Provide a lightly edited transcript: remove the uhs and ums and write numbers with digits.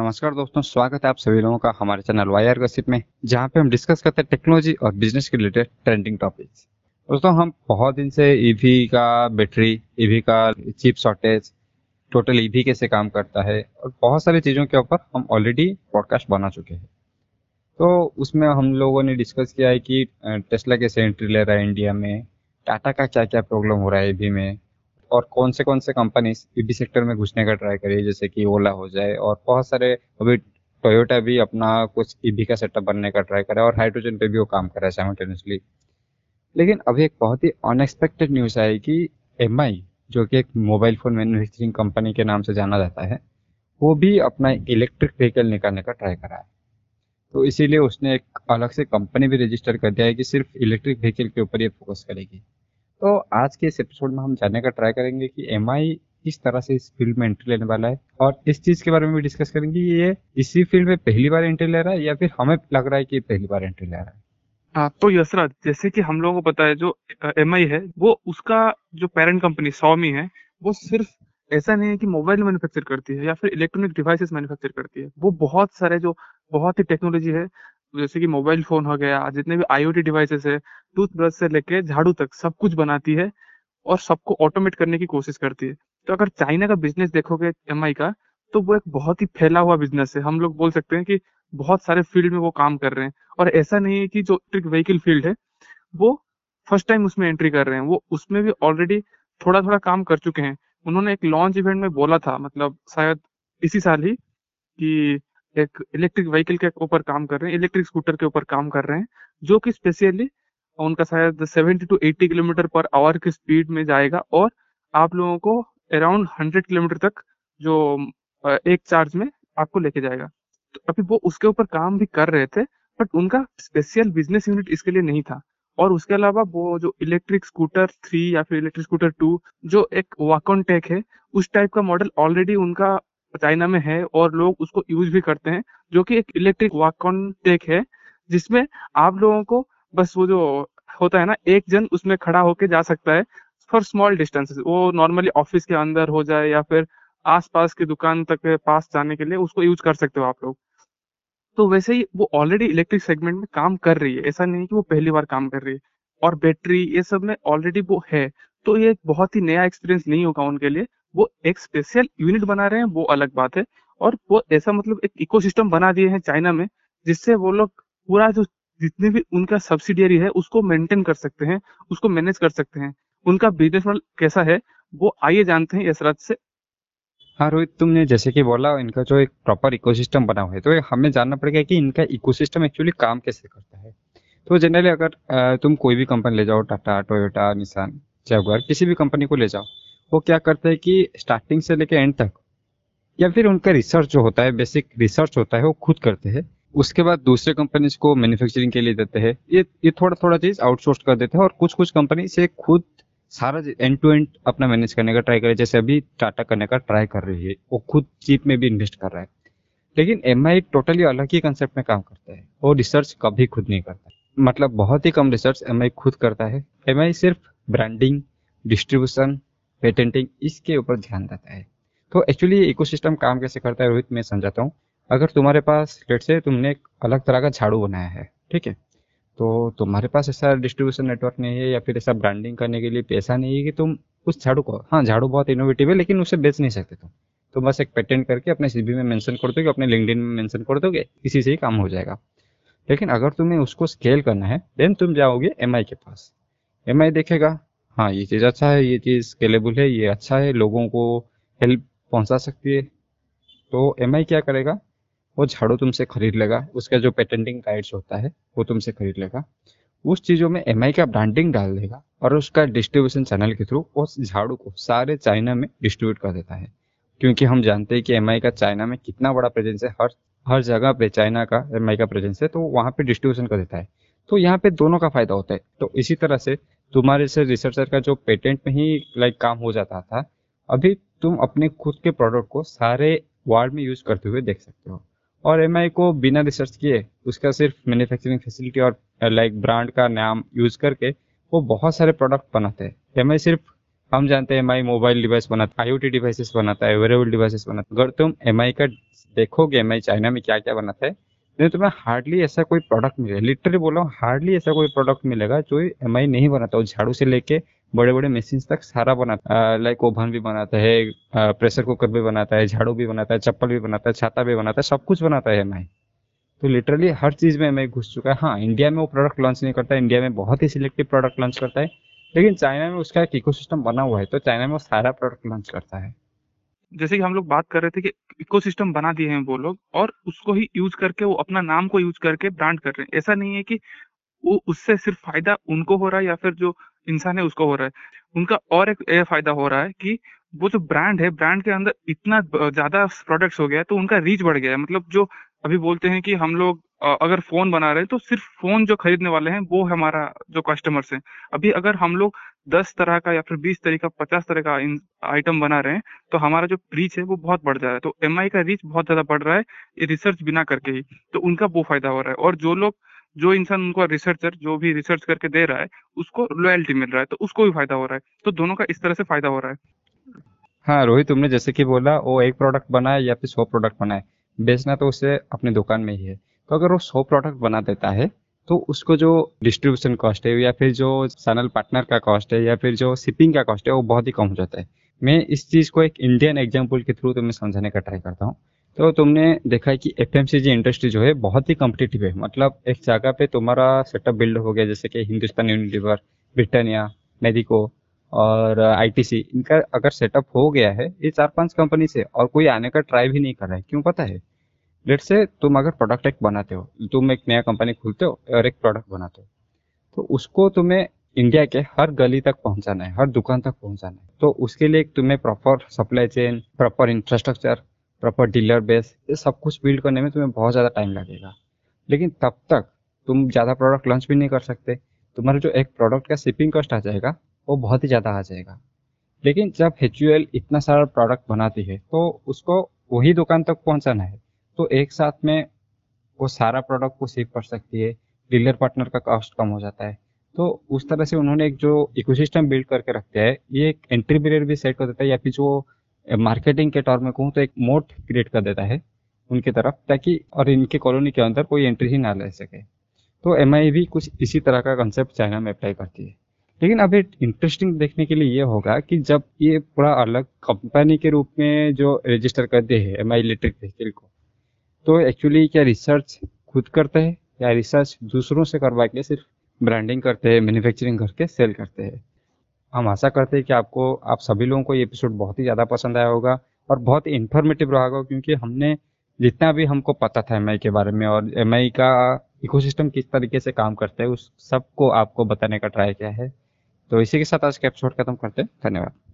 नमस्कार दोस्तों, स्वागत है आप सभी लोगों का हमारे चैनल वायर गॉसिप में, जहां पे हम डिस्कस करते हैं टेक्नोलॉजी और बिजनेस के रिलेटेड ट्रेंडिंग टॉपिक्स। दोस्तों, हम बहुत दिन से ईवी का बैटरी, ईवी का चिप शॉर्टेज, टोटल ईवी कैसे काम करता है और बहुत सारी चीज़ों के ऊपर हम ऑलरेडी पॉडकास्ट बना चुके हैं। तो उसमें हम लोगों ने डिस्कस किया है कि टेस्ला कैसे एंट्री ले रहा है इंडिया में, टाटा का क्या क्या प्रॉब्लम हो रहा है ईवी में और कौन से कंपनीज ईवी सेक्टर में घुसने का ट्राई करिए, जैसे कि ओला हो जाए और बहुत सारे, अभी टोयोटा भी अपना कुछ ईवी का सेटअप बनने का ट्राई कर रहा है और हाइड्रोजन पे भी वो काम कर रहा है साइमल्टेनियसली। लेकिन अभी एक बहुत ही अनएक्सपेक्टेड न्यूज़ आई कि एमआई, जो कि एक मोबाइल फ़ोन मैन्युफैक्चरिंग कंपनी के नाम से जाना जाता है, वो भी अपना इलेक्ट्रिक व्हीकल निकालने का ट्राई कर रहा है। तो इसीलिए उसने एक अलग से कंपनी भी रजिस्टर कर दिया है कि सिर्फ इलेक्ट्रिक व्हीकल के ऊपर ये फोकस करेगी। तो आज के इस एपिसोड में हम जानने का ट्राई करेंगे कि एमआई किस तरह से इस फील्ड में एंट्री लेने वाला है और इस चीज़ के बारे में भी डिस्कस करेंगे कि ये इसी फील्ड में पहली बार एंट्री ले रहा है या फिर हमें लग रहा है कि पहली बार एंट्री ले रहा है। हाँ, तो यसराज, जैसे कि हम लोगों को पता है जो एमआई है, वो उसका जो पेरेंट कंपनी Xiaomi है, वो सिर्फ ऐसा नहीं है कि मोबाइल मैन्युफैक्चर करती है या फिर इलेक्ट्रॉनिक डिवाइसेस मैन्युफैक्चर करती है। वो बहुत सारे जो बहुत ही टेक्नोलॉजी है, जैसे कि मोबाइल फोन हो गया, जितने भी IoT डिवाइसेस है, टूथब्रश से लेके झाड़ू तक सब कुछ बनाती है और सबको ऑटोमेट करने की कोशिश करती है। तो अगर चाइना का बिजनेस देखोगे एमआई का, तो वो एक बहुत ही फैला हुआ बिजनेस है। हम लोग बोल सकते हैं कि बहुत सारे फील्ड में वो काम कर रहे हैं और ऐसा नहीं है कि जो इलेक्ट्रिक व्हीकल फील्ड है वो फर्स्ट टाइम उसमें एंट्री कर रहे हैं। वो उसमें भी ऑलरेडी थोड़ा थोड़ा काम कर चुके हैं। उन्होंने एक लॉन्च इवेंट में बोला था, मतलब शायद इसी साल ही, कि एक इलेक्ट्रिक व्हीकल के ऊपर काम कर रहे हैं, इलेक्ट्रिक स्कूटर के ऊपर काम कर रहे हैं, जो कि स्पेशली उनका शायद 70 to 80 किलोमीटर पर आवर की स्पीड में जाएगा और आप लोगों को अराउंड 100 किलोमीटर तक जो एक चार्ज में आपको लेके जाएगा। तो अभी वो उसके ऊपर काम भी कर रहे थे, बट उनका स्पेशल बिजनेस यूनिट इसके लिए नहीं था। और उसके अलावा वो जो इलेक्ट्रिक स्कूटर 3 या फिर इलेक्ट्रिक स्कूटर 2, जो एक वाकॉन टेक है, उस टाइप का मॉडल ऑलरेडी उनका चाइना में है और लोग उसको यूज भी करते हैं, जो कि एक इलेक्ट्रिक वाकॉन टेक है जिसमें आप लोगों को बस वो जो होता है ना, एक जन उसमें खड़ा होके जा सकता है फॉर स्मॉल डिस्टेंसेस। वो नॉर्मली ऑफिस के अंदर हो जाए या फिर आसपास की दुकान तक के पास जाने के लिए उसको यूज कर सकते हो आप लोग। तो वैसे ही वो ऑलरेडी इलेक्ट्रिक सेगमेंट में काम कर रही है, ऐसा नहीं कि वो पहली बार काम कर रही है। और बैटरी ये सब में ऑलरेडी वो है, तो ये एक बहुत ही नया एक्सपीरियंस नहीं होगा उनके लिए। वो एक स्पेशल यूनिट बना रहे हैं, वो अलग बात है, और वो ऐसा मतलब एक इकोसिस्टम बना दिए हैं चाइना में, जिससे वो लोग पूरा जो जितने भी उनका सब्सिडियरी है उसको मेंटेन कर सकते हैं, उसको मैनेज कर सकते हैं। उनका बिजनेस मॉडल कैसा है वो आइए जानते हैं यसराज से। हाँ रोहित, तुमने जैसे कि बोला इनका जो एक प्रॉपर इकोसिस्टम बना हुआ है, तो हमें जानना पड़ेगा कि इनका इकोसिस्टम एक्चुअली काम कैसे करता है। तो जनरली अगर तुम कोई भी कंपनी ले जाओ, टाटा, टोयोटा, निसान, जैगुआर, किसी भी कंपनी को ले जाओ, वो क्या करते हैं कि स्टार्टिंग से लेकर एंड तक, या फिर उनका रिसर्च जो होता है, बेसिक रिसर्च होता है, वो खुद करते हैं। उसके बाद दूसरे कंपनीज को मैन्युफैक्चरिंग के लिए देते हैं, ये थोड़ा थोड़ा चीज़ आउटसोर्स कर देते हैं और कुछ कंपनी से खुद सारा एंड टू एंड अपना मैनेज करने का ट्राई करे, जैसे अभी टाटा करने का ट्राई कर रही है, वो खुद चिप में भी इन्वेस्ट कर रहा है। लेकिन एमआई टोटली अलग ही कंसेप्ट में काम करता है, वो रिसर्च कभी खुद नहीं करता, मतलब बहुत ही कम रिसर्च एमआई खुद करता है। एमआई सिर्फ ब्रांडिंग, डिस्ट्रीब्यूशन, पेटेंटिंग, इसके ऊपर ध्यान देता है। तो एक्चुअली इकोसिस्टम काम कैसे करता है रोहित, मैं समझाता हूँ। अगर तुम्हारे पास लेट से तुमने एक अलग तरह का झाड़ू बनाया है, ठीक है, तो तुम्हारे पास ऐसा डिस्ट्रीब्यूशन नेटवर्क नहीं है या फिर ऐसा ब्रांडिंग करने के लिए पैसा नहीं है कि तुम उस झाड़ू को, हाँ झाड़ू बहुत इनोवेटिव है लेकिन उसे बेच नहीं सकते तुम, तो बस एक पेटेंट करके अपने सीवी में मेंशन कर दोगे, अपने लिंक्डइन में मेंशन कर दोगे, इसी से ही काम हो जाएगा। लेकिन अगर तुम्हें उसको स्केल करना है, देन तुम जाओगे एमआई के पास। एमआई देखेगा, हाँ ये चीज़ अच्छा है, ये चीज़ स्केलेबल है, ये अच्छा है, लोगों को हेल्प पहुँचा सकती है, तो एमआई क्या करेगा, वो झाड़ू तुमसे खरीद लेगा, उसका जो पेटेंटिंग राइट्स होता है वो तुमसे खरीद लेगा, उस चीज़ों में एमआई का ब्रांडिंग डाल देगा और उसका डिस्ट्रीब्यूशन चैनल के थ्रू उस झाड़ू को सारे चाइना में डिस्ट्रीब्यूट कर देता है। क्योंकि हम जानते हैं कि एमआई का चाइना में कितना बड़ा प्रेजेंस है, हर जगह पे चाइना का एमआई का प्रेजेंस है, तो वहाँ पर डिस्ट्रीब्यूशन कर देता है, तो यहाँ पर दोनों का फायदा होता है। तो इसी तरह से तुम्हारे से रिसर्चर का जो पेटेंट में ही लाइक काम हो जाता था, अभी तुम अपने खुद के प्रोडक्ट को सारे वर्ल्ड में यूज करते हुए देख सकते हो। और एमआई को बिना रिसर्च किए उसका सिर्फ मैन्युफैक्चरिंग फैसिलिटी और लाइक ब्रांड का नाम यूज़ करके वो बहुत सारे प्रोडक्ट बनाते हैं। एमआई सिर्फ हम जानते हैं एमआई मोबाइल डिवाइस बनाता है, आईओटी डिवाइसेस बनाता है, वेरेबल डिवाइसेस बनाता है। अगर तुम एमआई का देखोगे, एमआई चाइना में क्या क्या बनाता है, नहीं तुम्हें हार्डली ऐसा कोई प्रोडक्ट मिलेगा, लिटरली बोला हूँ हार्डली ऐसा कोई प्रोडक्ट मिलेगा जो एमआई नहीं बनाता। वो झाड़ू से लेके बड़े बड़े मशीन तक सारा बनाता है, लाइक ओवन भी बनाता है, प्रेशर कुकर भी बनाता है, झाड़ू भी बनाता है, चप्पल भी बनाता है, छाता भी बनाता है, सब कुछ बनाता है एमआई। तो लिटरली हर चीज़ में एमआई घुस चुका है। हाँ, इंडिया में वो प्रोडक्ट लॉन्च नहीं करता है, इंडिया में बहुत ही सिलेक्टिव प्रोडक्ट लॉन्च करता है, लेकिन चाइना में उसका एक इकोसिस्टम बना हुआ है, तो चाइना में वो सारा प्रोडक्ट लॉन्च करता है। जैसे कि हम लोग बात कर रहे थे कि इकोसिस्टम बना दिए हैं वो लोग, और उसको ही यूज करके वो अपना नाम को यूज करके ब्रांड कर रहे हैं। ऐसा नहीं है कि वो उससे सिर्फ फायदा उनको हो रहा है या फिर जो इंसान है उसको हो रहा है, उनका और एक फायदा हो रहा है कि वो जो ब्रांड है, ब्रांड के अंदर इतना ज्यादा प्रोडक्ट्स हो गया है तो उनका रीच बढ़ गया है। मतलब जो अभी बोलते हैं कि हम लोग अगर फोन बना रहे हैं तो सिर्फ फोन जो खरीदने वाले हैं वो हमारा जो कस्टमर्स हैं। अभी अगर हम लोग 10 तरह का या फिर 20 तरह का 50 तरह का आइटम बना रहे हैं तो हमारा जो रीच है वो बहुत बढ़ जा रहा है। तो एमआई का रीच बहुत ज्यादा बढ़ रहा है, ये रिसर्च बिना करके ही, तो उनका वो फायदा हो रहा है। और जो लोग, जो इंसान उनको रिसर्चर जो भी रिसर्च करके दे रहा है उसको लॉयल्टी मिल रहा है, तो उसको भी फायदा हो रहा है। तो दोनों का इस तरह से फायदा हो रहा है। हाँ रोहित, तुमने जैसे कि बोला वो एक प्रोडक्ट बनाए या फिर 100 प्रोडक्ट बनाए, बेचना तो उसे अपने दुकान में ही है। तो अगर वो 100 प्रोडक्ट बना देता है तो उसको जो डिस्ट्रीब्यूशन कॉस्ट है या फिर जो चैनल पार्टनर का कॉस्ट है या फिर जो शिपिंग का कॉस्ट है वो बहुत ही कम हो जाता है। मैं इस चीज़ को एक इंडियन एग्जाम्पल के थ्रू तुम्हें समझाने का ट्राई करता हूँ। तो तुमने देखा है कि एफएमसीजी इंडस्ट्री जो है बहुत ही कॉम्पिटिटिव है। मतलब एक जगह पे तुम्हारा सेटअप बिल्ड हो गया, जैसे कि हिंदुस्तान यूनिलीवर, ब्रिटानिया, मेडिको और आईटीसी, इनका अगर सेटअप हो गया है ये 4-5 कंपनी से, और कोई आने का ट्राई भी नहीं कर रहा है। क्यों पता है? लेट से तुम अगर प्रोडक्ट एक बनाते हो, तुम एक नया कंपनी खोलते हो और एक प्रोडक्ट बनाते हो, तो उसको तुम्हें इंडिया के हर गली तक पहुंचाना है, हर दुकान तक पहुंचाना है। तो उसके लिए तुम्हें proper supply chain, proper infrastructure, proper dealer base, ये सब कुछ बिल्ड करने में तुम्हें बहुत ज़्यादा टाइम लगेगा। लेकिन तब तक तुम ज़्यादा प्रोडक्ट लॉन्च भी नहीं कर सकते। तुम्हारा जो एक प्रोडक्ट का शिपिंग कॉस्ट आ जाएगा वो बहुत ही ज़्यादा आ जाएगा। लेकिन जब HUL इतना सारा प्रोडक्ट बनाती है तो उसको वही दुकान तक पहुंचाना है, तो एक साथ में वो सारा प्रोडक्ट को सेव कर सकती है, डीलर पार्टनर का कॉस्ट कम हो जाता है। तो उस तरह से उन्होंने एक जो इकोसिस्टम बिल्ड करके रखते हैं, ये एक एंट्री बैरियर भी सेट कर देता है, या फिर जो मार्केटिंग के टर्म में कहूँ तो एक मोट क्रिएट कर देता है उनकी तरफ, ताकि और इनके कॉलोनी के अंदर कोई एंट्री ही ना ले सके। तो एमआई भी कुछ इसी तरह का कंसेप्ट चाइना में अप्लाई करती है। लेकिन अभी इंटरेस्टिंग देखने के लिए ये होगा कि जब ये पूरा अलग कंपनी के रूप में जो रजिस्टर करते हैं एमआई इलेक्ट्रिक व्हीकल को, तो एक्चुअली क्या रिसर्च खुद करते हैं या रिसर्च दूसरों से करवा के सिर्फ ब्रांडिंग करते हैं, मैन्युफैक्चरिंग करके सेल करते हैं। हम आशा करते हैं कि आपको, आप सभी लोगों को ये एपिसोड बहुत ही ज़्यादा पसंद आया होगा और बहुत ही इन्फॉर्मेटिव रहा होगा, क्योंकि हमने जितना भी हमको पता था एमआई के बारे में और एमआई का इकोसिस्टम किस तरीके से काम करता है, उस सबको आपको बताने का ट्राई किया है। तो इसी के साथ आज का एपिसोड खत्म करते हैं। धन्यवाद।